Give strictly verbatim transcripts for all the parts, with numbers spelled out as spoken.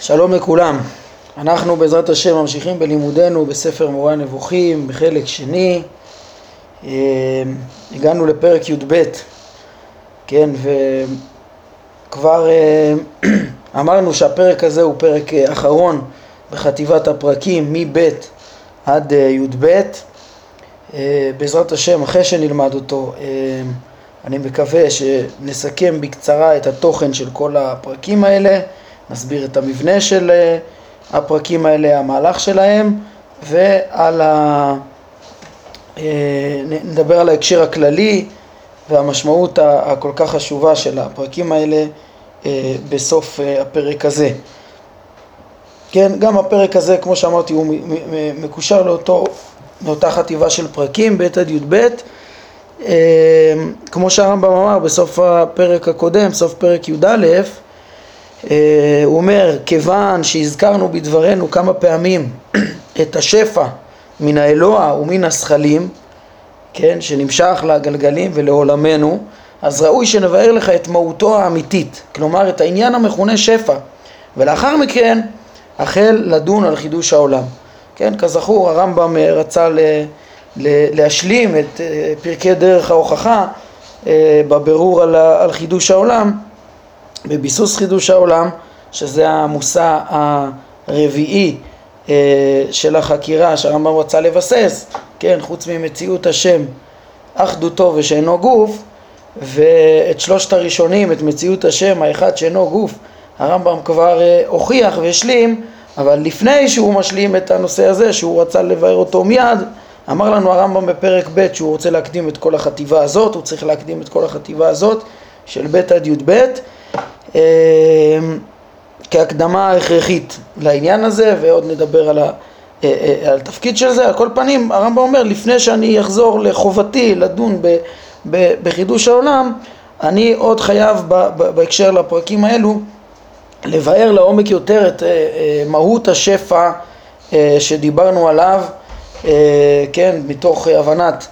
שלום לכולם, אנחנו בעזרת השם ממשיכים בלימודנו בספר מורה הנבוכים בחלק שני. הגענו לפרק י"ב, כן, וכבר אמרנו שהפרק הזה הוא פרק אחרון בחטיבת הפרקים מב' עד י"ב. בעזרת השם, אחרי שנלמד אותו, אני מקווה שנסכם בקצרה את התוכן של כל הפרקים האלה, נסביר את המבנה של הפרקים האלה, המהלך שלהם, ועל ה... נדבר על ההקשר הכללי והמשמעות הכל כך חשובה של הפרקים האלה בסוף הפרק הזה. כן, גם הפרק הזה, כמו שאמרתי, הוא מקושר לאותו, לאותה חטיבה של פרקים, ב' עד י"ב. כמו שהרמב"ם אמר בסוף הפרק הקודם, סוף פרק י"א, הוא אומר, כיוון שהזכרנו בדברנו כמה פעמים את השפע מן האלוה ומן השכלים, כן, שנמשך לגלגלים ולעולמנו, אז ראוי שנבאר לך את מהותו האמיתית, כלומר את העניין המכונה שפע, ולאחר מכן החל לדון על חידוש העולם. כן, כזכור, הרמב"ם רצה ל, ל, להשלים את פרקי דרך ההוכחה בבירור על, על חידוש העולם, בביסוס חידוש העולם, שזה המושא הרביעי של החקירה שהרמב"ם רצה לבסס, כן, חוץ ממציאות השם, אחדותו ושאינו גוף, ואת שלושת הראשונים, את מציאות השם, האחד שאינו גוף, הרמב"ם כבר הוכיח והשלים, אבל לפני שהוא משלים את הנושא הזה, שהוא רצה לבאר אותו מיד, אמר לנו הרמב"ם בפרק ב' שהוא רוצה להקדים את כל החטיבה הזאת, הוא צריך להקדים את כל החטיבה הזאת של ב' עד י"ב, כהקדמה הכרחית לעניין הזה, ועוד נדבר על, ה, על התפקיד של זה. על כל פנים, הרמב"ם אומר, לפני שאני אחזור לחובתי לדון ב, ב, בחידוש העולם, אני עוד חייב ב, ב, בהקשר לפרקים האלו, לבאר לעומק יותר את מהות השפע שדיברנו עליו, כן, מתוך הבנת,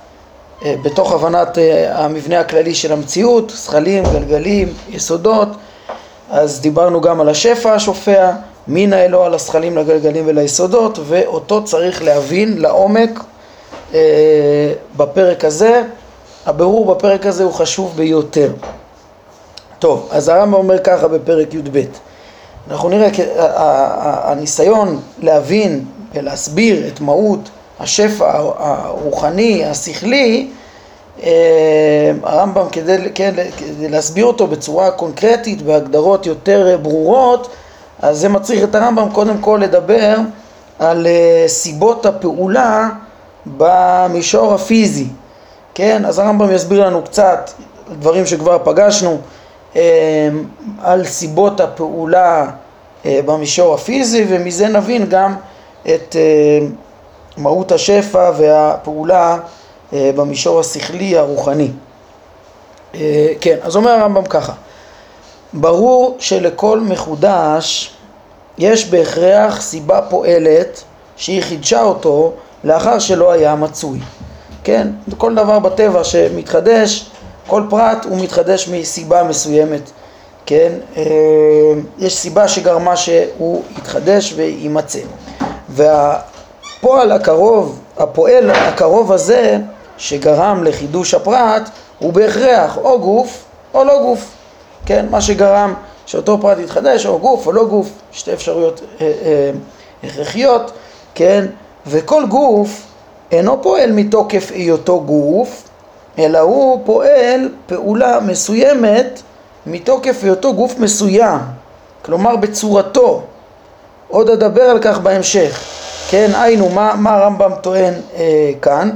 בתוך הבנת המבנה הכללי של המציאות, שכלים, גלגלים, יסודות. אז דיברנו גם על השפע השופע, מן האלוה על השכלים לגלגלים וליסודות, ואותו צריך להבין לעומק אה, בפרק הזה. הבירור בפרק הזה הוא חשוב ביותר. טוב, אז הרמב"ם אומר ככה בפרק י"ב. אנחנו נראה, הניסיון להבין ולהסביר את מהות השפע הרוחני, השכלי, הרמב"ם כדי, כן, כדי להסביר אותו בצורה קונקרטית, בהגדרות יותר ברורות, אז זה מצריך את הרמב"ם קודם כל לדבר על סיבות הפעולה במישור הפיזי, כן? אז הרמב"ם יסביר לנו קצת דברים שכבר פגשנו על סיבות הפעולה במישור הפיזי, ומזה נבין גם את מהות השפע והפעולה במישור השכלי הרוחני. כן, אז אומר הרמב"ם ככה, ברור שלכל מחודש יש בהכרח סיבה פועלת שהיא חידשה אותו לאחר שלא היה מצוי. כן, כל דבר בטבע שמתחדש, כל פרט הוא מתחדש מסיבה מסוימת. כן, יש סיבה שגרמה שהוא יתחדש ויימצא. והפועל הקרוב, הפועל הקרוב הזה, שגרם לחידוש הפרט, הוא בהכרח או גוף או לא גוף. כן, מה שגרם שאותו פרט יתחדש, או גוף או לא גוף, שתי אפשרויות אה, אה, הכרחיות, כן, וכל גוף אינו פועל מתוקף היותו גוף, אלא הוא פועל פעולה מסוימת מתוקף היותו גוף מסוים, כלומר בצורתו. עוד אדבר על כך בהמשך. כן, היינו, מה, מה הרמב"ם טוען אה, כאן?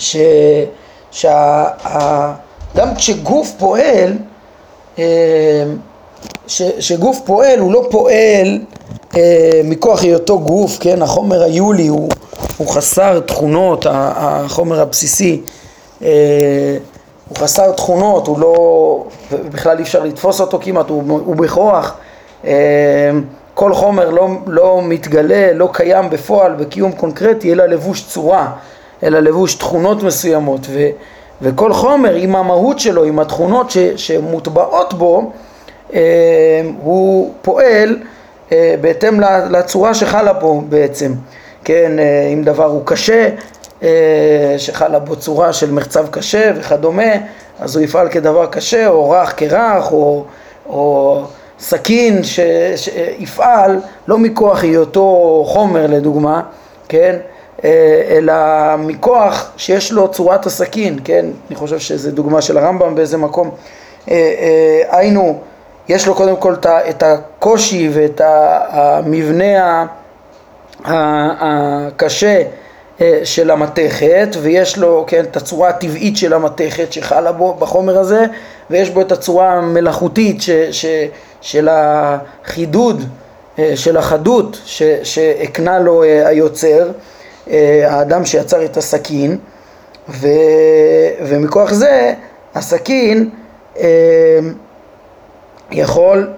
ש... שגם כשגוף פועל, ש... שגוף פועל הוא לא פועל מכוח היותו גוף, כן? החומר היולי הוא, הוא חסר תכונות, החומר הבסיסי הוא חסר תכונות, הוא לא, בכלל אי אפשר לתפוס אותו כמעט, הוא, הוא בכוח, כל חומר לא, לא מתגלה, לא קיים בפועל בקיום קונקרטי, אלא לבוש צורה, אלא לבוש תכונות מסוימות, ו, וכל חומר עם המהות שלו, עם התכונות ש, שמוטבעות בו, אה, הוא פועל בהתאם לצורה שחלה פה בעצם, כן, אם דבר הוא קשה, שחלה בו צורה של מחצב קשה וכדומה, אז הוא יפעל כדבר קשה, או רך כרך, או, או סכין ש, שיפעל, לא מכוח היותו חומר לדוגמה, כן, אלא מכוח שיש לו צורת הסכין, כן, אני חושב שזו דוגמה של הרמב"ם באיזה מקום, היינו, יש לו קודם כל את הקושי ואת המבנה הקשה של המתכת, ויש לו, כן, את הצורה הטבעית של המתכת שחלה בו בחומר הזה, ויש בו את הצורה המלאכותית ש, ש, של החידוד, של החדות ש, שהקנה לו היוצר, האדם שיצר את הסכין, ו, ומכוח זה הסכין יכול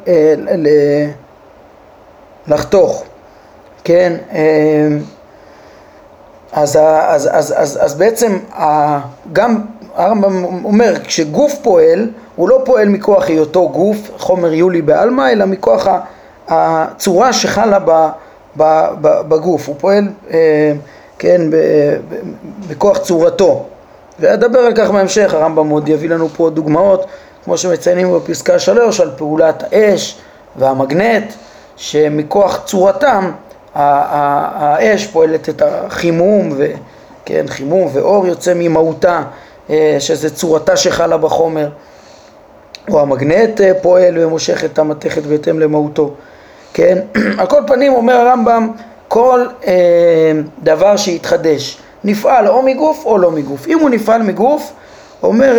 לחתוך, כן, אז אז אז אז אז בעצם גם הרמב"ם אומר כשגוף פועל הוא לא פועל מכוח היותו גוף חומר יולי בעלמא, אלא מכוח הצורה שחלה בגוף, הוא פועל, כן, בכוח צורתו, ואדבר על כך בהמשך. הרמב"ם עוד יביא לנו פה דוגמאות כמו שמציינים בפסקה שלוש על פעולת האש והמגנט, שמכוח צורתם האש פועלת את החימום, וכן, חימום ואור יוצא ממהותה, שזה צורתה שחלה בחומר, או המגנט פועל ומושך את המתכת בהתאם למהותו, כן. על כל פנים אומר הרמב"ם, כל דבר שהתחדש נפעל או מגוף או לא מגוף. אם הוא נפעל מגוף, אומר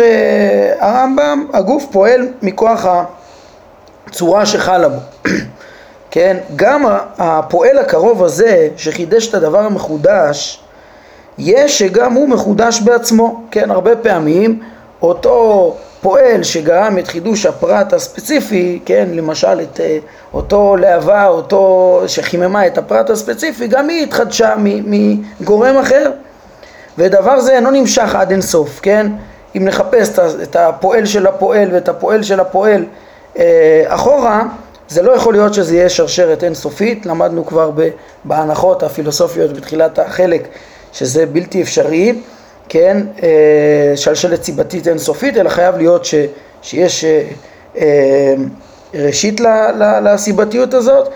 הרמב"ם, הגוף פועל מכוח הצורה שחלה בו. כן, גם הפועל הקרוב הזה שחידש את הדבר המחודש, יש שגם הוא מחודש בעצמו. כן, הרבה פעמים אותו פועל שגרם את חידוש הפרט הספציפי, כן, למשל את אותו להבה, אותו שחיממה את הפרט הספציפי, גם היא התחדשה מגורם אחר, ודבר זה אינו נמשך עד אינסוף, כן. אם נחפש את הפועל של הפועל ואת הפועל של הפועל אחורה, זה לא יכול להיות שזה יהיה שרשרת אינסופית. למדנו כבר בהנחות הפילוסופיות בתחילת החלק שזה בלתי אפשרי, כן, שלשלת סיבתית אינסופית, אלא חייב להיות ש, שיש ראשית לסיבתיות הזאת,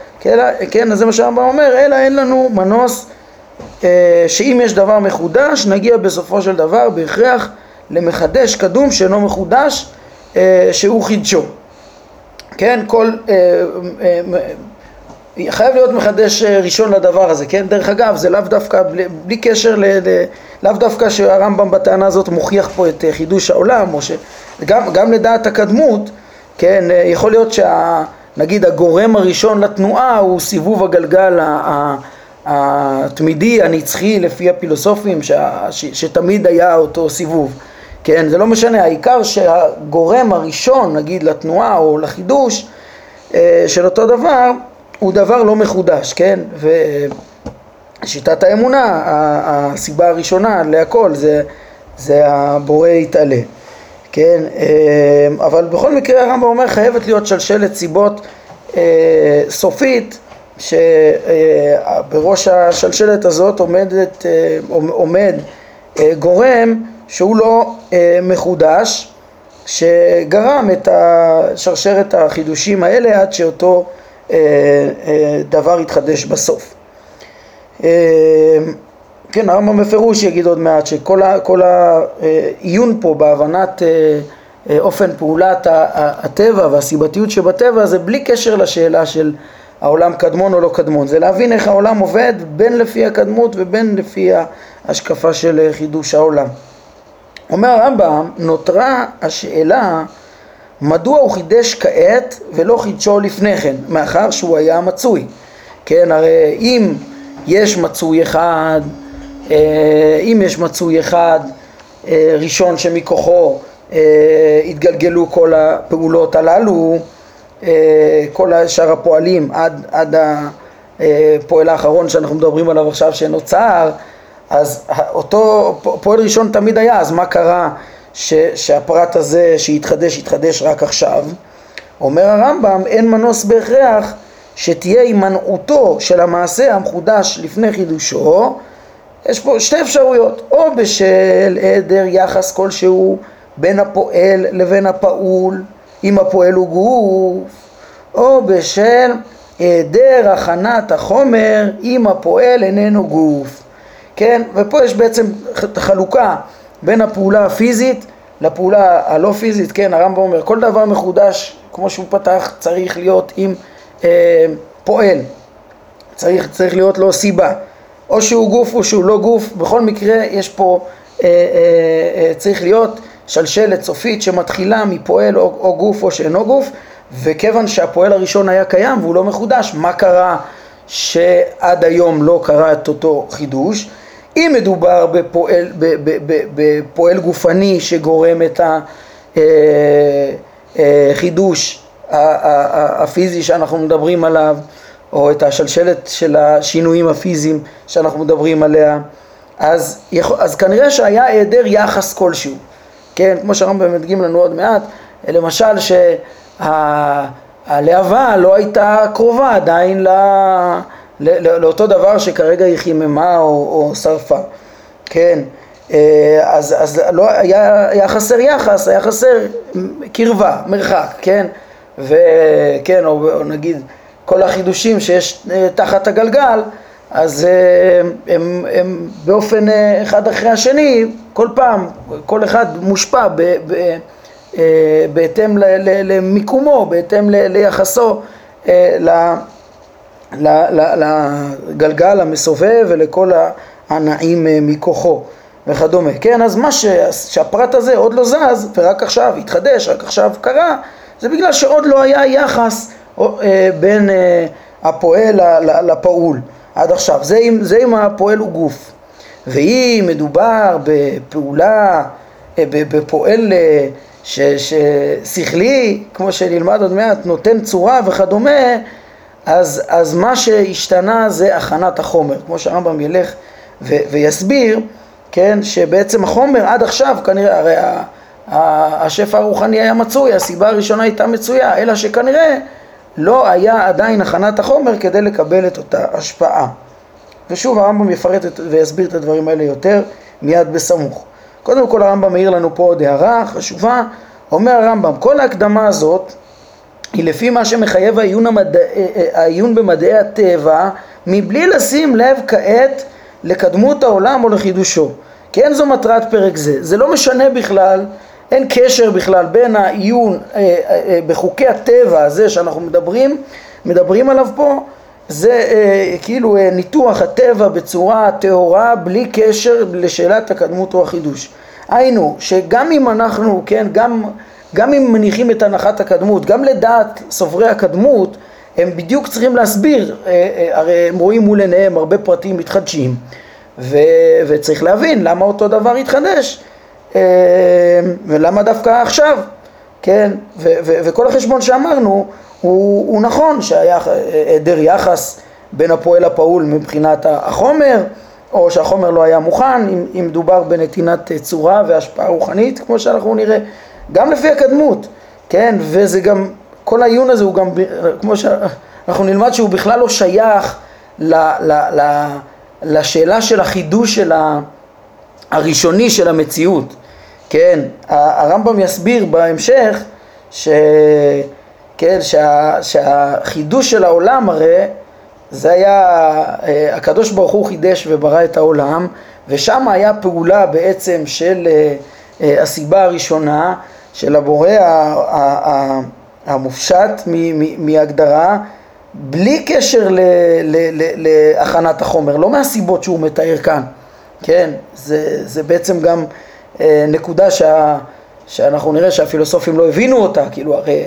כן, אז זה מה שהרמב"ם אומר, אלא אין לנו מנוס שאם יש דבר מחודש, נגיע בסופו של דבר בהכרח למחדש קדום שאינו מחודש, שהוא חידשו. כן, כל חייב להיות מחדש ראשון לדבר הזה, כן. דרך אגב, זה לאו דווקא בלי קשר, לאו דווקא שהרמב"ם בטענה הזאת מוכיח פה את חידוש העולם, או שגם גם לדעת הקדמות, כן, יכול להיות שנגיד הגורם הראשון לתנועה הוא סיבוב הגלגל ה התמידי הנצחי לפי הפילוסופים ש... ש... שתמיד היה אותו סיבוב, כן, זה לא משנה, העיקר שהגורם הראשון נגיד לתנועה או לחידוש אה, של אותו דבר הוא דבר לא מחודש, כן, ושיטת האמונה הסיבה הראשונה להכל זה זה הבורא יתעלה, כן, אה, אבל בכל מקרה הרמב"ם אומר חייבת להיות שלשלת סיבות אה, סופית, שבראש השלשלת הזאת עומדת, עומד גורם שהוא לא מחודש, שגרם את השרשרת החידושים האלה עד שאותו דבר התחדש בסוף. כן, הרמב"ם בפירוש יגיד עוד מעט שכל כל העיון פה בהבנת אופן פעולת הטבע והסיבתיות שבטבע, זה בלי קשר לשאלה של העולם קדמון או לא קדמון, זה להבין איך העולם עובד בין לפי הקדמות ובין לפי ההשקפה של חידוש העולם. אומר הרמב"ם, נותרה השאלה מדוע הוא חידש כעת ולא חידשו לפני כן, מאחר שהוא היה מצוי. כן, הרי אם יש מצוי אחד, אם יש מצוי אחד ראשון שמכוחו התגלגלו כל הפעולות הללו, כל השאר הפועלים עד, עד הפועל האחרון שאנחנו מדברים עליו עכשיו שנוצר, אז אותו פועל ראשון תמיד היה, אז מה קרה ש, שהפרט הזה שהתחדש, התחדש רק עכשיו? אומר הרמב"ם, אין מנוס בהכרח שתהיה הימנעותו של המעשה המחודש לפני חידושו, יש פה שתי אפשרויות, או בשל היעדר יחס כלשהו בין הפועל לבין הפעול, אם הפועל הוא גוף, או בשל היעדר הכנת החומר אם הפועל איננו גוף. כן, ופה יש בעצם חלוקה בין הפעולה הפיזית לפעולה הלא פיזית. כן, הרמב"ם אומר, כל דבר מחודש, כמו שהוא פתח, צריך להיות עם אה, פועל. צריך, צריך להיות לו סיבה. או שהוא גוף או שהוא לא גוף. בכל מקרה, יש פה, אה, אה, צריך להיות שלשלת סופית שמתחילה מפועל או, או גוף או שאינו גוף. וכיוון שהפועל הראשון היה קיים והוא לא מחודש, מה קרה שעד היום לא קרה את אותו חידוש? אם מדובר בפועל, בפועל גופני שגורם את החידוש הפיזי שאנחנו מדברים עליו, או את השלשלת של השינויים הפיזיים שאנחנו מדברים עליה, אז, אז כנראה שהיה היעדר יחס כלשהו. כן, כמו שהרמב"ם מדגים לנו עוד מעט, למשל שהלהבה לא הייתה קרובה עדיין ל... לאותו דבר שכרגע היא חיממה או, או שרפה. כן, אז, אז לא, היה, היה חסר יחס, היה חסר קרבה, מרחק, כן? וכן, או, או נגיד, כל החידושים שיש תחת הגלגל, אז הם, הם באופן אחד אחרי השני, כל פעם, כל אחד מושפע ב, ב, בהתאם ל, ל, למיקומו, בהתאם ל, ליחסו, ל... לגלגל המסובב ולכל הנעים מכוחו וכדומה. כן, אז מה ש, שהפרט הזה עוד לא זז ורק עכשיו התחדש, רק עכשיו קרה, זה בגלל שעוד לא היה יחס בין הפועל לפעול עד עכשיו. זה אם, זה אם הפועל הוא גוף. ואם מדובר בפעולה, בפועל ששכלי, כמו שנלמד עוד מעט, נותן צורה וכדומה, אז, אז מה שהשתנה זה הכנת החומר, כמו שהרמב"ם ילך ו, ויסביר, כן, שבעצם החומר עד עכשיו, כנראה, הרי ה, ה, השפע הרוחני היה מצוי, הסיבה הראשונה הייתה מצויה, אלא שכנראה לא היה עדיין הכנת החומר כדי לקבל את אותה השפעה. ושוב, הרמב"ם יפרט את, ויסביר את הדברים האלה יותר מיד בסמוך. קודם כל, הרמב"ם מעיר לנו פה עוד הערה חשובה, אומר הרמב"ם, כל ההקדמה הזאת, היא לפי מה שמחייב העיון, המדע, העיון במדעי הטבע, מבלי לשים לב כעת לקדמות העולם או לחידושו. כי אין זו מטרת פרק זה. זה לא משנה בכלל, אין קשר בכלל בין העיון אה, אה, בחוקי הטבע הזה שאנחנו מדברים, מדברים עליו פה, זה אה, כאילו אה, ניתוח הטבע בצורה טהורה, בלי קשר לשאלת הקדמות או החידוש. היינו, שגם אם אנחנו, כן, גם... גם אם מניחים את הנחת הקדמות, גם לדעת סוברי הקדמות, הם בדיוק צריכים להסביר, הרי הם רואים מול עיניהם הרבה פרטים מתחדשים, ו- וצריך להבין למה אותו דבר התחדש, ולמה דווקא עכשיו, כן, ו- ו- וכל החשבון שאמרנו, הוא, הוא נכון, שהיה היעדר יחס בין הפועל לפעול מבחינת החומר, או שהחומר לא היה מוכן, אם, אם דובר בנתינת צורה והשפעה רוחנית, כמו שאנחנו נראה, גם לפי הקדמות, כן, וזה גם, כל העיון הזה הוא גם, כמו שאנחנו נלמד שהוא בכלל לא שייך ל, ל, ל, לשאלה של החידוש של ה, הראשוני של המציאות, כן, הרמב"ם יסביר בהמשך, ש, כן, שה, שהחידוש של העולם הרי, זה היה, הקדוש ברוך הוא חידש וברא את העולם, ושם היה פעולה בעצם של הסיבה הראשונה, של הבורא המופשט מהגדרה, בלי קשר להכנת החומר, לא מהסיבות שהוא מתאר כאן. כן, זה, זה בעצם גם נקודה שה, שאנחנו נראה שהפילוסופים לא הבינו אותה, כאילו הרי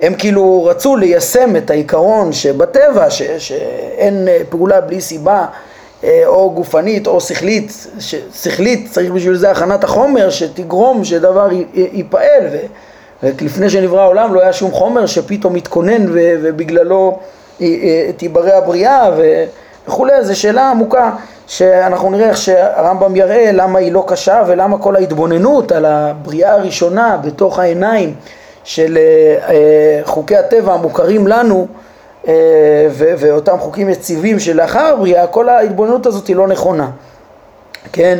הם כאילו רצו ליישם את העיקרון שבטבע, ש, שאין פעולה בלי סיבה, או גופנית או שכלית, שכלית צריך בשביל זה הכנת החומר שתגרום שדבר ייפעל, ולפני שנברא העולם לא היה שום חומר שפתאום מתכונן ובגללו תיברא הבריאה וכולי. זו שאלה עמוקה שאנחנו נראה איך שהרמב"ם יראה למה היא לא קשה, ולמה כל ההתבוננות על הבריאה הראשונה בתוך העיניים של חוקי הטבע המוכרים לנו ואותם חוקים יציבים שלאחר בריאה, כל ההתבוננות הזאת היא לא נכונה. כן?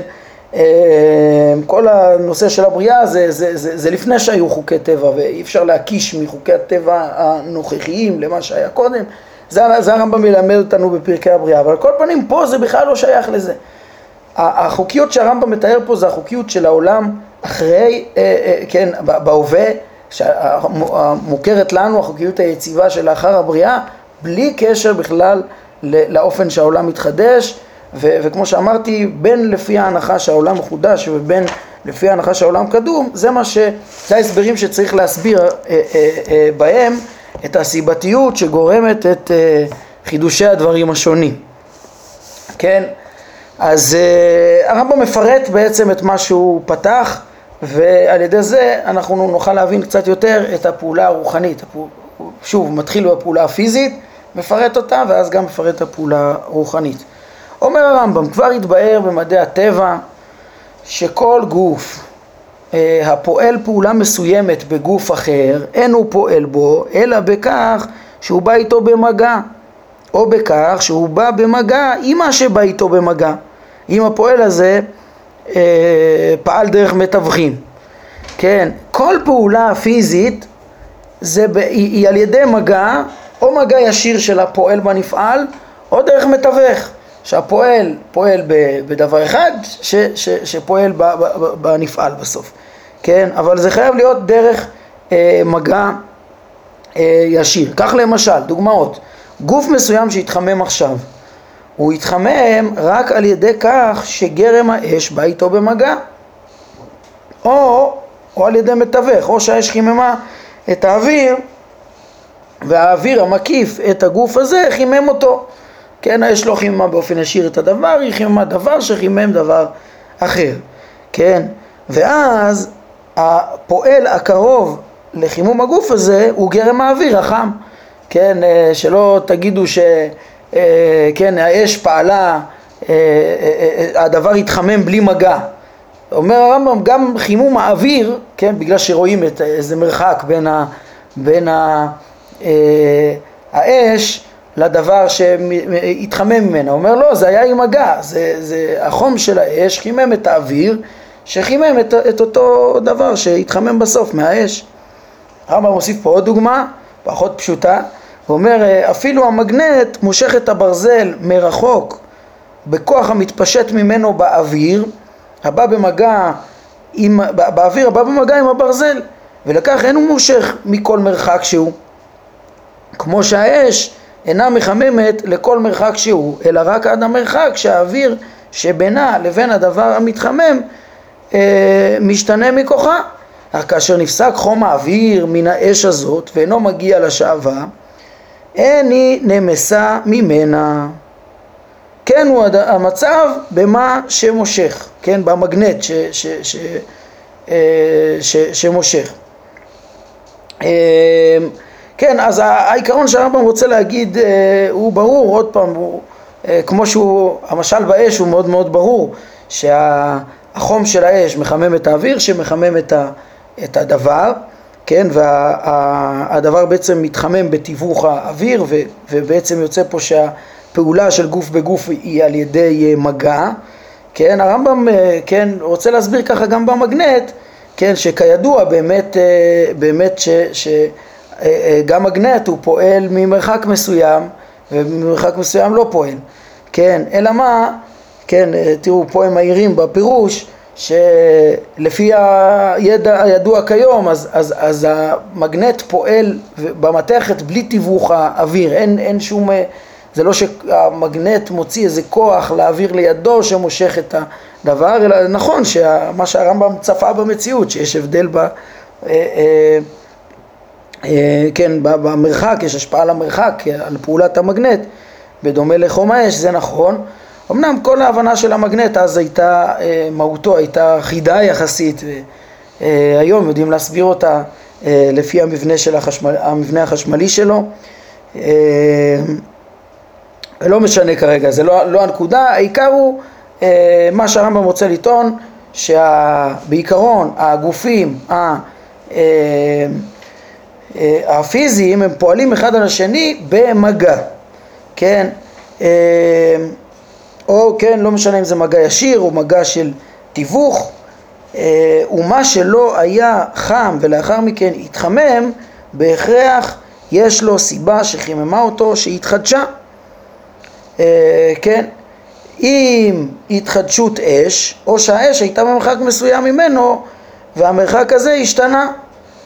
כל הנושא של הבריאה זה, זה, זה, זה לפני שהיו חוקי טבע, ואי אפשר להקיש מחוקי הטבע הנוכחיים למה שהיה קודם. זה, זה הרמב"ם מלמד אותנו בפרקי הבריאה, אבל על כל פנים פה זה בכלל לא שייך לזה. החוקיות שהרמב"ם מתאר פה זה החוקיות של העולם אחרי, כן, בהווה, המוכרת לנו, החוקיות היציבה שלאחר הבריאה, בלי קשר בכלל לאופן שהעולם מתחדש, ו- וכמו שאמרתי, בין לפי ההנחה שהעולם מחודש ובין לפי ההנחה שהעולם קדום, זה מה ש... זה ההסברים שצריך להסביר א- א- א- בהם את הסיבתיות שגורמת את א- חידושי הדברים השונים. כן? אז א- הרמב"ם מפרט בעצם את מה שהוא פתח, ועל ידי זה אנחנו נוכל להבין קצת יותר את הפעולה הרוחנית. שוב, מתחיל בפעולה הפיזית, מפרט אותה, ואז גם מפרט את הפעולה הרוחנית. אומר הרמב"ם, כבר התבאר במדעי הטבע שכל גוף אה, הפועל פעולה מסוימת בגוף אחר, אין הוא פועל בו, אלא בכך שהוא בא איתו במגע, או בכך שהוא בא במגע עם מה שבא איתו במגע. אם הפועל הזה אה, פעל דרך מתווכים. כן, כל פעולה פיזית זה ב, היא, היא על ידי מגע, או מגע ישיר של הפועל בנפעל, או דרך מתווך. שהפועל פועל בדבר אחד ש, ש, שפועל בנפעל בסוף, כן? אבל זה חייב להיות דרך אה, מגע אה, ישיר. כך למשל, דוגמאות, גוף מסוים שהתחמם עכשיו, הוא התחמם רק על ידי כך שגרם האש בא איתו במגע, או, או על ידי מתווך, או שהאש חיממה את האוויר, והאוויר המקיף את הגוף הזה חימם אותו. כן, האש לא חיממה באופן ישיר את הדבר, היא חיממה דבר שחימם דבר אחר, כן? ואז הפועל הקרוב לחימום הגוף הזה הוא גרם האוויר החם, כן? שלא תגידו ש... כן, האש פעלה, הדבר התחמם בלי מגע. אומר הרמב"ם, גם חימום האוויר, כן? בגלל שרואים את איזה מרחק בין, ה... בין ה... האש, לדבר שהתחמם ממנה. אומר לא, זה היה עם מגע, זה, זה החום של האש חימם את האוויר שחימם את, את אותו דבר שהתחמם בסוף מהאש. הרמב"ם מוסיף פה עוד דוגמה פחות פשוטה, הוא אומר אפילו המגנט מושך את הברזל מרחוק בכוח המתפשט ממנו באוויר הבא במגע עם, באוויר הבא במגע עם הברזל, ולכך אין הוא מושך מכל מרחק שהוא, כמו שהאש אינה מחממת לכל מרחק שהוא, אלא רק עד המרחק שהאוויר שבינה לבין הדבר המתחמם אה, משתנה מכוחה. אך כאשר נפסק חום האוויר מן האש הזאת ואינו מגיע לשעבה, אין היא נמסה ממנה. כן הוא המצב במה שמושך, כן, במגנט ש, ש, ש, אה, ש, שמושך. אה, כן, אז העיקרון שהרמב"ם רוצה להגיד אה, הוא ברור, עוד פעם, הוא, אה, כמו שהוא, המשל באש הוא מאוד מאוד ברור, שהחום של האש מחמם את האוויר שמחמם את, ה, את הדבר, כן, והדבר וה, בעצם מתחמם בתיווך האוויר, ו, ובעצם יוצא פה שהפעולה של גוף בגוף היא על ידי מגע, כן, הרמב"ם אה, כן, רוצה להסביר ככה גם במגנט, כן, שכידוע באמת, אה, באמת ש... ש גם מגנט הוא פועל ממרחק מסוים, וממרחק מסוים לא פועל, כן, אלא מה, כן, תראו פה הם מהירים בפירוש, שלפי הידע הידוע כיום, אז, אז, אז המגנט פועל במתכת בלי תיווך האוויר, אין, אין שום, זה לא שהמגנט מוציא איזה כוח לאוויר לידו שמושך את הדבר, אלא נכון שמה שהרמב"ם צפה במציאות, שיש הבדל ב... כן, במרחק, יש השפעה על המרחק, על פעולת המגנט, בדומה לחום האש, זה נכון. אמנם כל ההבנה של המגנט אז הייתה, מהותו הייתה חידה יחסית, היום יודעים להסביר אותה לפי המבנה, של החשמל, המבנה החשמלי שלו. לא משנה כרגע, זה לא, לא הנקודה, העיקר הוא מה שהרמב"ם רוצה לטעון, שבעיקרון הגופים, ה... הפיזיים הם פועלים אחד על השני במגע, כן, או כן, לא משנה אם זה מגע ישיר או מגע של תיווך, ומה שלא היה חם ולאחר מכן התחמם, בהכרח יש לו סיבה שחיממה אותו, שהתחדשה, כן, אם התחדשות אש, או שהאש הייתה במרחק מסוים ממנו, והמרחק הזה השתנה,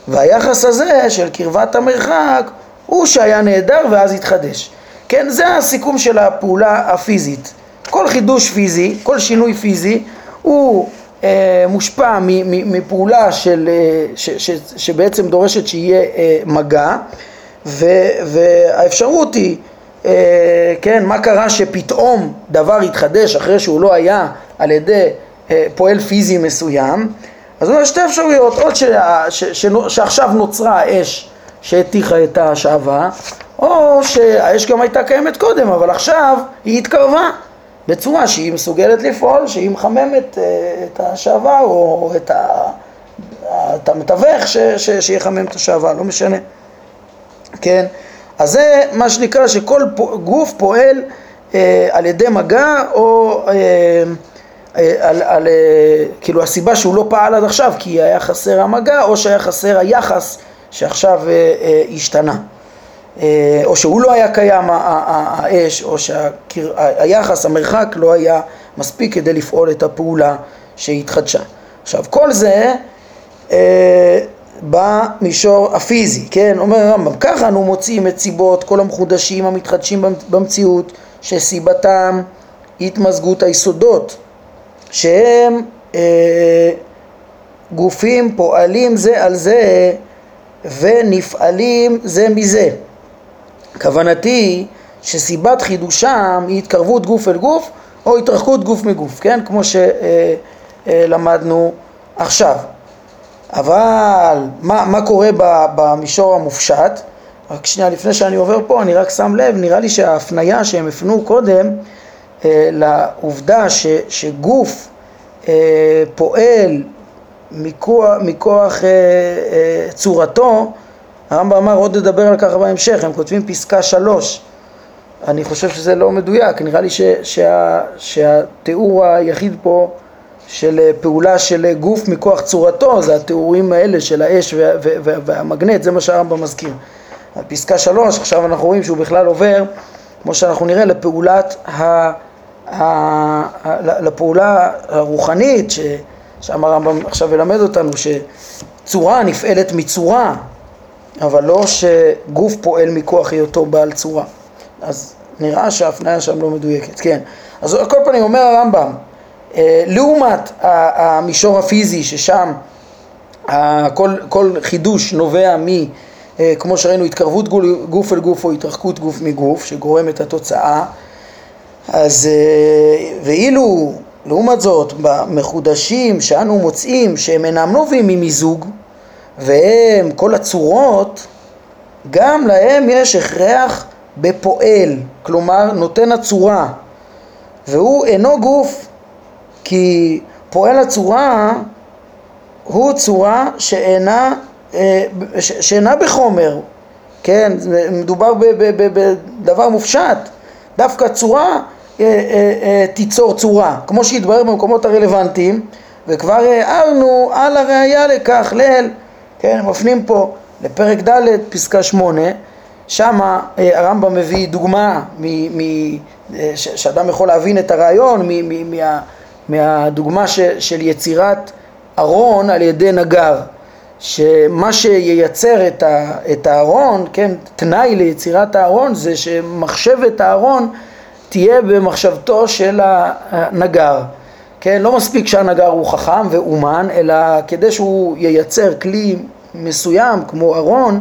והיחס הזה של קרבת המרחק הוא שהיה נהדר ואז התחדש. כן, זה הסיכום של הפעולה הפיזית. כל חידוש פיזי, כל שינוי פיזי, הוא אה, מושפע מפעולה של, אה, ש, ש, ש, שבעצם דורשת שיהיה אה, מגע, ו, והאפשרות היא, אה, כן, מה קרה שפתאום דבר התחדש אחרי שהוא לא היה על ידי אה, פועל פיזי מסוים, אז יש שתי אפשרויות, עוד ש, ש, ש, שעכשיו נוצרה האש שהתיחה את השעווה, או שהאש גם הייתה קיימת קודם, אבל עכשיו היא התקרבה בצורה שהיא מסוגלת לפעול, שהיא מחממת את השעווה, או את, ה, את המתווך ש, ש, שיחמם את השעווה, לא משנה. כן? אז זה מה שנקרא שכל גוף פועל אה, על ידי מגע, או... אה, על, על, כאילו הסיבה שהוא לא פעל עד עכשיו כי היה חסר המגע, או שהיה חסר היחס שעכשיו אה, אה, השתנה, אה, או שהוא לא היה קיים האש, או שהיחס, המרחק לא היה מספיק כדי לפעול את הפעולה שהתחדשה. עכשיו כל זה אה, במישור הפיזי, כן? אומר הרמב"ם, ככה אנו מוצאים את סיבות כל המחודשים המתחדשים במציאות, שסיבתם התמזגות היסודות שהם אה, גופים פועלים זה על זה ונפעלים זה מזה. כוונתי שסיבת חידושם היא התקרבות גוף אל גוף או התרחקות גוף מגוף, כן? כמו שלמדנו אה, אה, עכשיו. אבל מה, מה קורה במישור המופשט? רק שנייה, לפני שאני עובר פה אני רק שם לב, נראה לי שההפניה שהם הפנו קודם לעובדה ש, שגוף אה, פועל מכוח, מכוח אה, אה, צורתו, הרמב"ם אמר, עוד לדבר על כך בהמשך, הם כותבים פסקה שלוש, אני חושב שזה לא מדויק, נראה לי ש, שה, שהתיאור היחיד פה של פעולה של גוף מכוח צורתו, זה התיאורים האלה של האש וה, וה, וה, והמגנט, זה מה שהרמב"ם מזכיר. פסקה שלוש, עכשיו אנחנו רואים שהוא בכלל עובר, כמו שאנחנו נראה, לפעולת ה... לפעולה הרוחנית ש... שאמר הרמב"ם עכשיו ילמד אותנו, שצורה נפעלת מצורה, אבל לא שגוף פועל מכוח היותו בעל צורה. אז נראה שההפניה שם לא מדויקת, כן. אז על כל פנים אומר הרמב"ם, לעומת המישור הפיזי ששם כל, כל חידוש נובע מ... כמו שראינו, התקרבות גוף אל גוף או התרחקות גוף מגוף שגורם את התוצאה, אז ואילו לעומת זאת במחודשים שאנו מוצאים שהם אינם נובעים ממיזוג והם כל הצורות, גם להם יש הכרח בפועל, כלומר נותן הצורה, והוא אינו גוף, כי פועל הצורה הוא צורה שאינה ש- שאינה בחומר, כן, מדובר בדבר מופשט, דווקא צורה א- א- א- תיצור צורה, כמו שהתברר במקומות הרלוונטיים, וכבר הערנו על הראייה לכך ליל, כן, מפנים פה לפרק ד' פסקה שמונה, שם הרמב"ם מביא דוגמה מ- מ- ש- שאדם יכול להבין את הרעיון, מ- מ- מה- מהדוגמה ש- של יצירת ארון על ידי נגר, שמה שייצר את ה, את הארון, כן, תנאי ליצירת הארון זה שמחשבת הארון תהיה במחשבתו של הנגר, כן, לא מספיק שהנגר הוא חכם ואומן, אלא כדי שהוא ייצר כלי מסוים כמו ארון,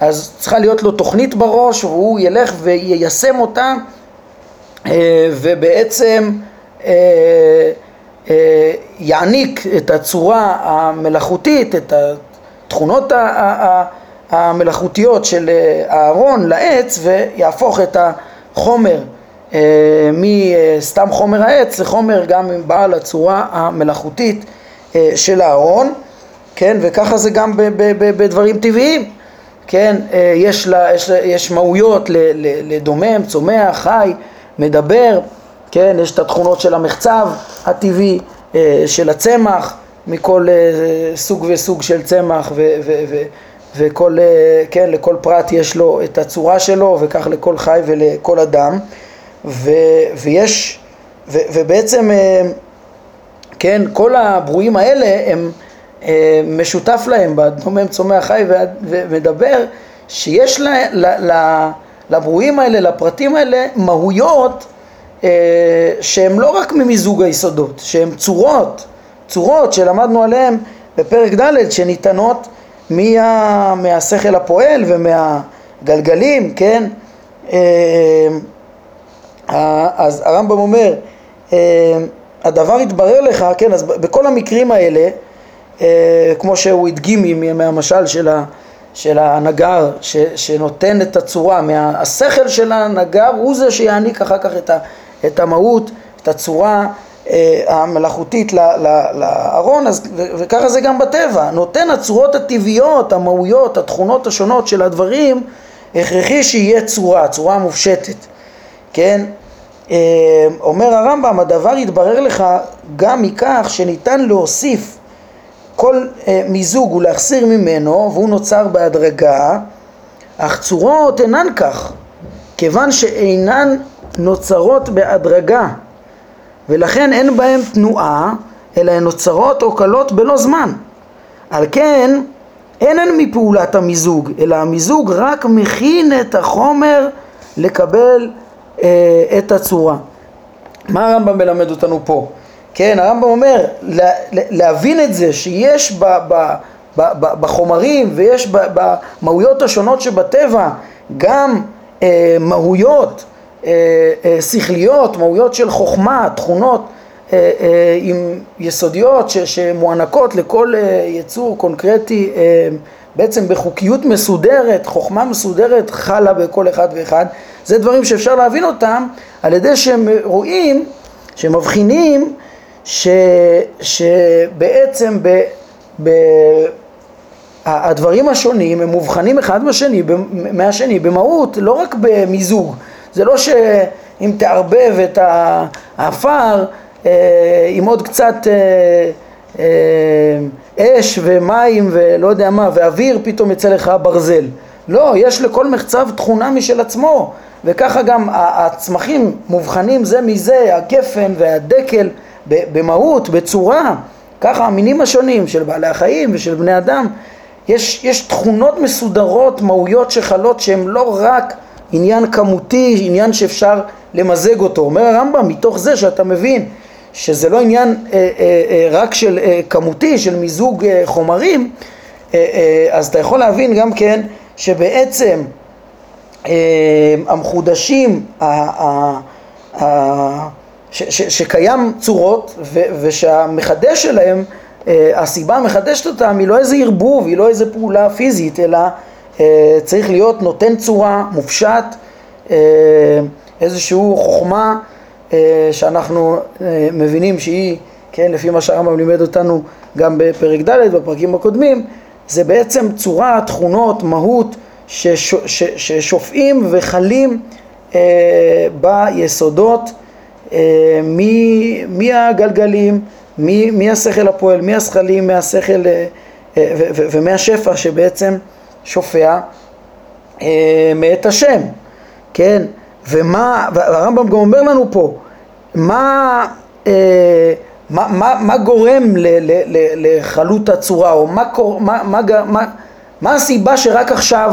אז צריכה להיות לו תוכנית בראש והוא ילך ויישם אותה, ובעצם יעניק את הצורה המלאכותית, את התכונות המלאכותיות של הארון לעץ, ויהפוך את החומר מסתם חומר העץ לחומר גם עם בעל הצורה המלאכותית של הארון, כן, וככה זה גם בדברים טבעיים, כן, יש לה, יש יש מהויות לדומם, צומח, חי, מדבר, כן, יש את התכונות של המחצב הטבעי, של הצמח, מכל סוג וסוג של צמח ו ו ו וכל, כן, לכל פרט יש לו את הצורה שלו, וכך לכל חי ולכל אדם, ו, ויש, ו, ובעצם, כן, כל הברואים האלה הם משותף להם, בדומם צומח חי ומדבר, שיש ל, ל, ל, לברואים האלה, לפרטים האלה, מהויות שהם לא רק ממיזוג היסודות, שהם צורות, צורות שלמדנו עליהם בפרק ד' שניתנות, מה, מהשכל הפועל ומהגלגלים, כן? אז הרמב"ם אומר, הדבר יתברר לך, כן? אז בכל המקרים האלה, כמו שהוא הדגים מהמשל של, ה, של הנגר, ש, שנותן את הצורה, מהשכל של הנגר הוא זה שיעניק אחר כך את, ה, את המהות, את הצורה המלאכותית לארון, וככה זה גם בטבע, נותן הצורות הטבעיות, המהויות, התכונות השונות של הדברים, הכרחי שיהיה צורה, צורה מופשטת, כן? אומר הרמב"ם, הדבר יתברר לך גם מכך שניתן להוסיף כל מיזוג ולהחסיר ממנו, והוא נוצר בהדרגה, אך צורות אינן כך, כיוון שאינן נוצרות בהדרגה, ולכן אין בהם תנועה, אלא הן נוצרות או קלות בלא זמן. על כן, אין הן מפעולת המיזוג, אלא המיזוג רק מכין את החומר לקבל אה, את הצורה. מה הרמב"ם מלמד אותנו פה? כן, הרמב"ם אומר, לה, להבין את זה שיש ב, ב, ב, ב, בחומרים ויש ב, במהויות השונות שבטבע, גם אה, מהויות, שכליות, מהויות של חוכמה, תכונות עם יסודיות שמוענקות לכל יצור קונקרטי, בעצם בחוקיות מסודרת, חוכמה מסודרת חלה בכל אחד ואחד. זה דברים שאפשר להבין אותם על ידי שהם רואים, שמבחינים ש, שבעצם ב, ב, הדברים השונים הם מובחנים אחד מהשני, מהשני במהות, לא רק במיזוג. זה לא שאם תערבב את האפר עם עוד קצת אש ומים ולא יודע מה, ואוויר, פתאום יצא לך ברזל. לא, יש לכל מחצב תכונה משל עצמו, וככה גם הצמחים מובחנים זה מזה, הגפן והדקל במהות, בצורה. ככה המינים השונים של בעלי החיים ושל בני אדם, יש, יש תכונות מסודרות, מהויות שחלות, שהן לא רק עניין כמותי, עניין שאפשר למזג אותו. אומר הרמב"ם, מתוך זה שאתה מבין שזה לא עניין אה, אה, אה, רק של אה, כמותי, של מיזוג אה, חומרים, אה, אה, אז אתה יכול להבין גם כן שבעצם אה, המחודשים, ה, ה, ה, ש, ש, שקיים צורות ו, ושהמחדש שלהם, אה, הסיבה המחדשת אותם היא לא איזה ערבוב, היא לא איזה פעולה פיזית, אלא צריך להיות נותן צורה, מופשט, איזשהו חוכמה שאנחנו מבינים שהיא, כן, לפי מה שהרמב"ם לימד אותנו גם בפרק ד' בפרקים הקודמים, זה בעצם צורה, תכונות, מהות ששופעים וחלים ביסודות, מהגלגלים, מהשכל הפועל, מהשכלים, מהשכל ומהשפע שבעצם שופע אה, מאת השם, כן? ומה, והרמב"ם גם אומר לנו פה, מה, אה, מה, מה, מה גורם ל, ל, ל, לחלות הצורה, או מה, מה, מה, מה, מה הסיבה שרק עכשיו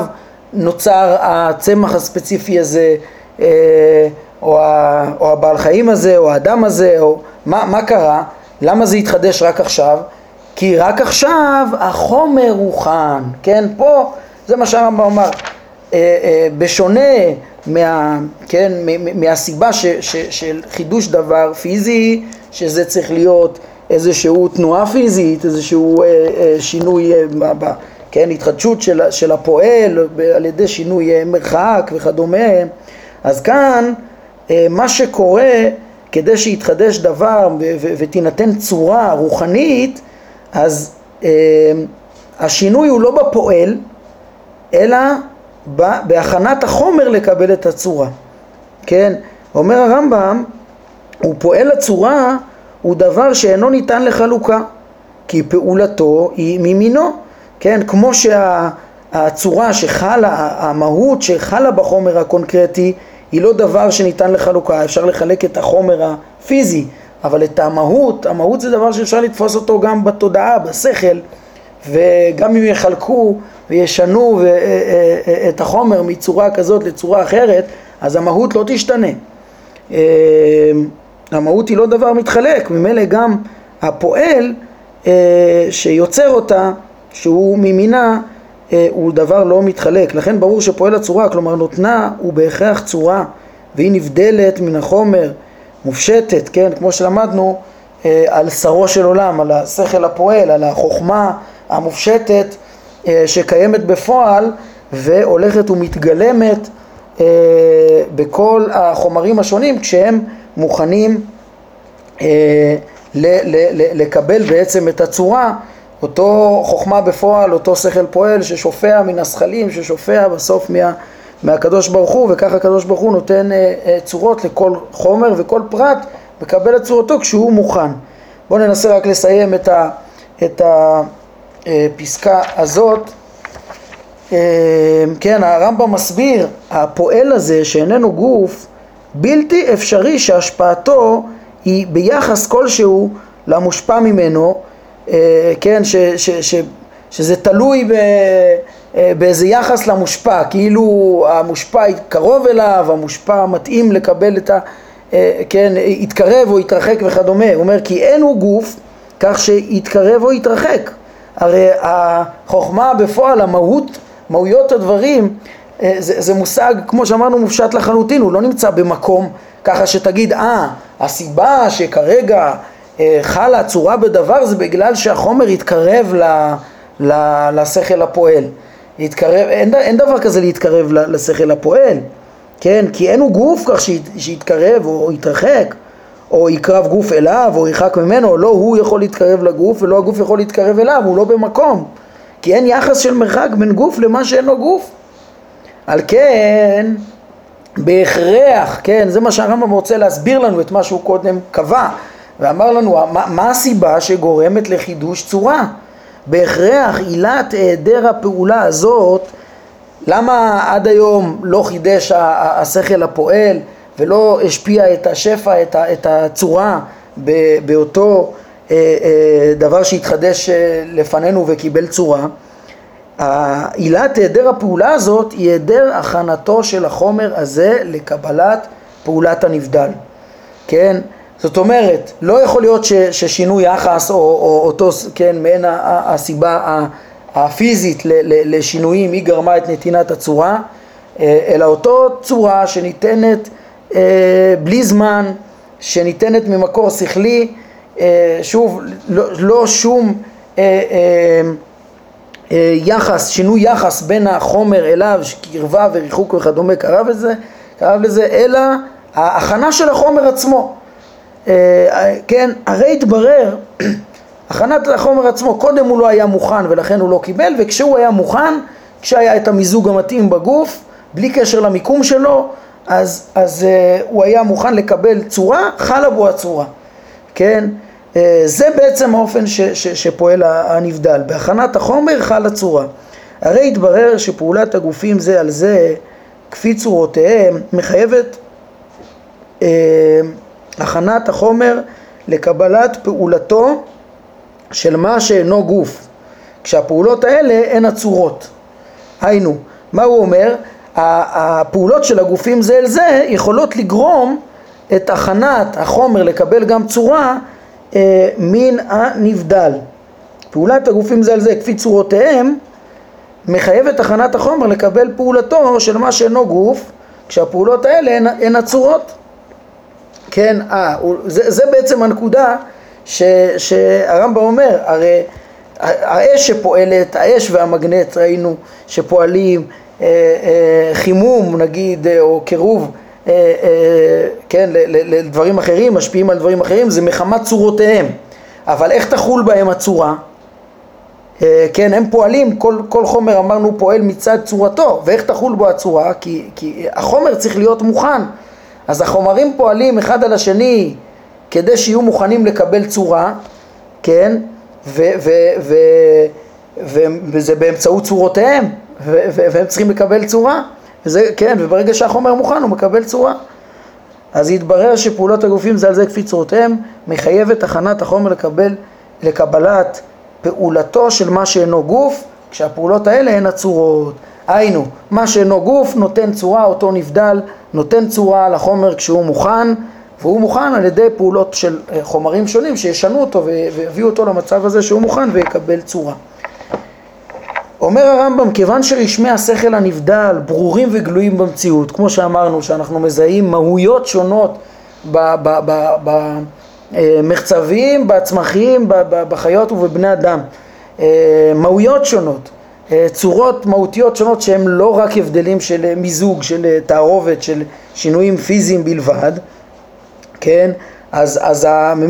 נוצר הצמח הספציפי הזה, אה, או, ה, או הבעל חיים הזה, או האדם הזה, או, מה, מה קרה? למה זה התחדש רק עכשיו? כי רק עכשיו החומר הוכן, כן? פה זה מה שהרמב"ם אמר, בשונה מה, כן, מהסיבה ש, ש, של חידוש דבר פיזי, שזה צריך להיות איזשהו תנועה פיזית, איזשהו שינוי, כן, התחדשות של, של הפועל על ידי שינוי מרחק וכדומה, אז כאן מה שקורה כדי שיתחדש דבר ו, ו, ותינתן צורה רוחנית, אז אה, השינוי הוא לא בפועל, אלא בהכנת החומר לקבל את הצורה. כן, אומר הרמב"ם, ופועל הצורה הוא דבר שאינו ניתן לחלוקה, כי פעולתו היא ממינו. כן, כמו שהצורה שחלה, המהות שחלה בחומר הקונקרטי, היא לא דבר שניתן לחלוקה. אפשר לחלק את החומר הפיזי, אבל את המהות, המהות זה דבר שאפשר לתפוס אותו גם בתודעה, בשכל, וגם אם יחלקו וישנו את החומר מצורה כזאת לצורה אחרת, אז המהות לא תשתנה. המהות היא לא דבר מתחלק, ממילא גם הפועל שיוצר אותה, שהוא ממינה, הוא דבר לא מתחלק. לכן ברור שפועל הצורה, כלומר נותנה, הוא בהכרח צורה, והיא נבדלת מן החומר, מופשטת, כן, כמו שלמדנו על שרו של עולם, על השכל הפועל, על החוכמה המופשטת שקיימת בפועל והולכת ומתגלמת בכל החומרים השונים כשהם מוכנים לקבל בעצם את הצורה. אותו חוכמה בפועל, אותו שכל פועל ששופע מן השכלים, ששופע בסוף מה, מהקדוש ברוך הוא, וכך הקדוש ברוך הוא נותן צורות לכל חומר, וכל פרט מקבל את צורתו כשהוא מוכן. בואו ננסה רק לסיים את, ה, את הפסקה הזאת. כן, הרמב"ם מסביר, הפועל הזה שאיננו גוף, בלתי אפשרי שהשפעתו היא ביחס כלשהו למושפע ממנו, כן, ש, ש, ש, שזה תלוי ב, באיזה יחס למושפע, כאילו המושפע קרוב אליו, המושפע מתאים לקבל את ה... כן, יתקרב או יתרחק וכדומה. הוא אומר כי אין הוא גוף כך שיתקרב או יתרחק. הרי החוכמה בפועל, המהות, מהויות הדברים, זה, זה מושג, כמו שאמרנו, מופשט לחלוטין. הוא לא נמצא במקום ככה שתגיד, אה, הסיבה שכרגע חלה הצורה בדבר זה בגלל שהחומר יתקרב ל, ל, לשכל הפועל. יתקרב, אין, אין דבר כזה להתקרב לשכל הפועל. כן, כי אין הוא גוף כך שיתקרב או יתרחק, או יקרב גוף אליו או ירחק ממנו. לא הוא יכול להתקרב לגוף ולא הגוף יכול להתקרב אליו, הוא לא במקום, כי אין יחס של מרחק בין גוף למה שאין לו גוף. על כן בהכרח, כן, זה מה שהרמב"ם רוצה להסביר לנו, את מה שהוא קודם קבע ואמר לנו, מה, מה הסיבה שגורמת לחידוש צורה. בהכרח עילת היעדר הפעולה הזאת, למה עד היום לא חידש השכל הפועל ולא השפיע את השפע, את הצורה באותו דבר שהתחדש לפנינו וקיבל צורה? עילת היעדר הפעולה הזאת היא היעדר הכנתו של החומר הזה לקבלת פעולת הנבדל. כן, זאת אומרת, לא יכול להיות ש, ששינו יחס או, או אותו, כן, מעין הסיבה הפיזית לשינויים היא גרמה את נתינת הצורה, אלא אותו צורה שניתנת בלי זמן, שניתנת ממקור שכלי, שוב, לא, לא שום יחס, שינוי יחס בין החומר אליו, קרבה וריחוק וכדומה קרב לזה, קרב לזה, אלא ההכנה של החומר עצמו. כן, הרי התברר, הכנת החומר עצמו, קודם הוא לא היה מוכן ולכן הוא לא קיבל, וכשהוא היה מוכן, כשהיה את המיזוג המתאים בגוף, בלי קשר למיקום שלו, אז, אז uh, הוא היה מוכן לקבל צורה, חלה בו הצורה. כן? Uh, זה בעצם האופן ש, ש, שפועל הנבדל. בהכנת החומר חלה צורה. הרי התברר שפעולת הגופים זה על זה, כפי צורותיהם, מחייבת uh, הכנת החומר לקבלת פעולתו של מה שאינו גוף, כשהפעולות האלה הן הצורות. היינו, מה הוא אומר? הפעולות של הגופים זה אל זה יכולות לגרום את הכנת החומר לקבל גם צורה אה, מן הנבדל. פעולת הגופים זה אל זה כפי צורותיהם מחייבת הכנת החומר לקבל פעולתו של מה שאינו גוף, כשהפעולות האלה הן, הן הצורות. כן, אה, זה, זה בעצם הנקודה ש, שהרמב"ם אומר, הרי האש שפועלת, האש והמגנט ראינו שפועלים, אה, אה, חימום נגיד, או קירוב, אה, אה, כן, לדברים אחרים, משפיעים על דברים אחרים, זה מחמת צורותיהם. אבל איך תחול בהם הצורה? כן, הם פועלים, כל, כל חומר אמרנו פועל מצד צורתו, ואיך תחול בו הצורה? כי, כי החומר צריך להיות מוכן, אז החומרים פועלים אחד על השני כדי שיהיו מוכנים לקבל צורה, כן, ו, ו, ו, ו, וזה באמצעות צורותיהם, ו, ו, והם צריכים לקבל צורה, וזה, כן, וברגע שהחומר מוכן הוא מקבל צורה. אז יתברר שפעולות הגופים זה על זה כפי צורותיהם, מחייבת הכנת החומר לקבל, לקבלת פעולתו של מה שאינו גוף, כשהפעולות האלה הן הצורות. היינו, מה שאינו גוף נותן צורה, אותו נבדל, נותן צורה לחומר כשהוא מוכן, והוא מוכן על ידי פעולות של חומרים שונים שישנו אותו ויביאו אותו למצב הזה שהוא מוכן ויקבל צורה. אומר הרמב"ם, כיוון שרשמי השכל הנבדל ברורים וגלויים במציאות, כמו שאמרנו שאנחנו מזהים מהויות שונות במחצבים, בצמחים, בחיות ובבני אדם, מהויות שונות, צורות מהותיות שונות שהן לא רק הבדלים של מיזוג, של תערובת, של שינויים פיזיים בלבד, כן? אז, אז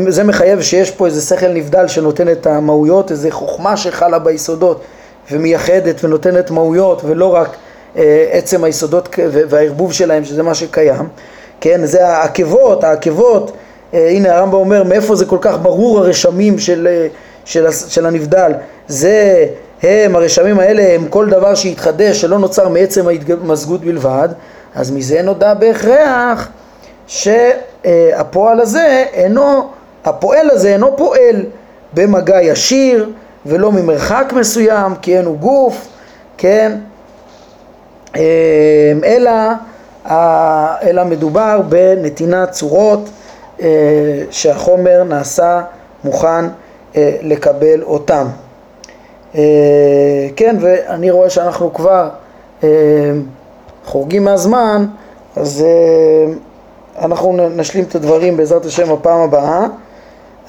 זה מחייב שיש פה איזה שכל נבדל שנותן את המהויות, איזה חוכמה שחלה ביסודות ומייחדת ונותנת מהויות, ולא רק אה, עצם היסודות והערבוב שלהם, שזה מה שקיים, כן? זה העקבות, העקבות, אה, הנה הרמב"ם אומר, מאיפה זה כל כך ברור הרשמים של, אה, של, של הנבדל, זה הם, הרשמים האלה הם כל דבר שהתחדש, שלא נוצר מעצם ההתמזגות בלבד, אז מזה נודע בהכרח שהפועל הזה אינו, הפועל הזה אינו פועל במגע ישיר, ולא ממרחק מסוים, כי אין הוא גוף, כן, אלא, אלא מדובר בנתינת צורות שהחומר נעשה מוכן לקבל אותם. כן, ואני רואה שאנחנו כבר חורגים מהזמן, אז אנחנו נשלים את הדברים בעזרת השם הפעם הבאה.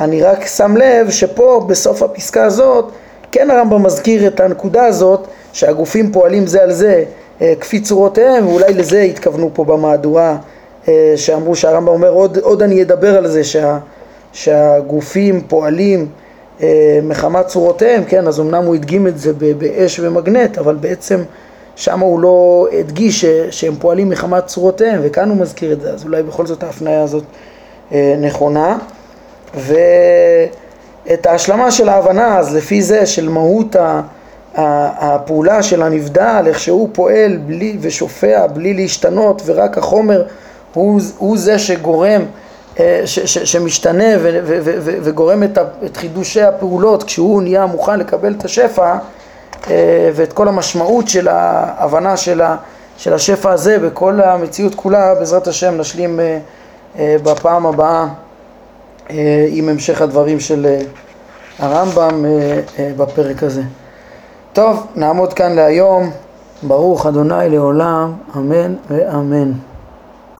אני רק שם לב שפה בסוף הפסקה הזאת כן הרמב"ם מזכיר את הנקודה הזאת שהגופים פועלים זה על זה כפי צורותיהם, ואולי לזה התכוונו פה במהדורה שאמרו שהרמב"ם אומר עוד, עוד אני אדבר על זה שה, שהגופים פועלים מחמת צורותיהם, כן, אז אמנם הוא הדגים את זה באש ומגנט, אבל בעצם שם הוא לא הדגיש שהם פועלים מחמת צורותיהם, וכאן הוא מזכיר את זה, אז אולי בכל זאת ההפניה הזאת נכונה. ואת ההשלמה של ההבנה אז לפי זה של מהות הפעולה של הנבדל, איך שהוא פועל בלי ושופע בלי להשתנות, ורק החומר הוא, הוא זה שגורם ש, ש, שמשתנה ו, ו, ו, ו, וגורם את, את חידושי הפעולות כשהוא נהיה מוכן לקבל את השפע, ואת כל המשמעות של ההבנה של, ה, של השפע הזה בכל המציאות כולה בעזרת השם נשלים בפעם הבאה עם המשך הדברים של הרמב"ם בפרק הזה. טוב, נעמוד כאן להיום. ברוך אדוני לעולם, אמן ואמן.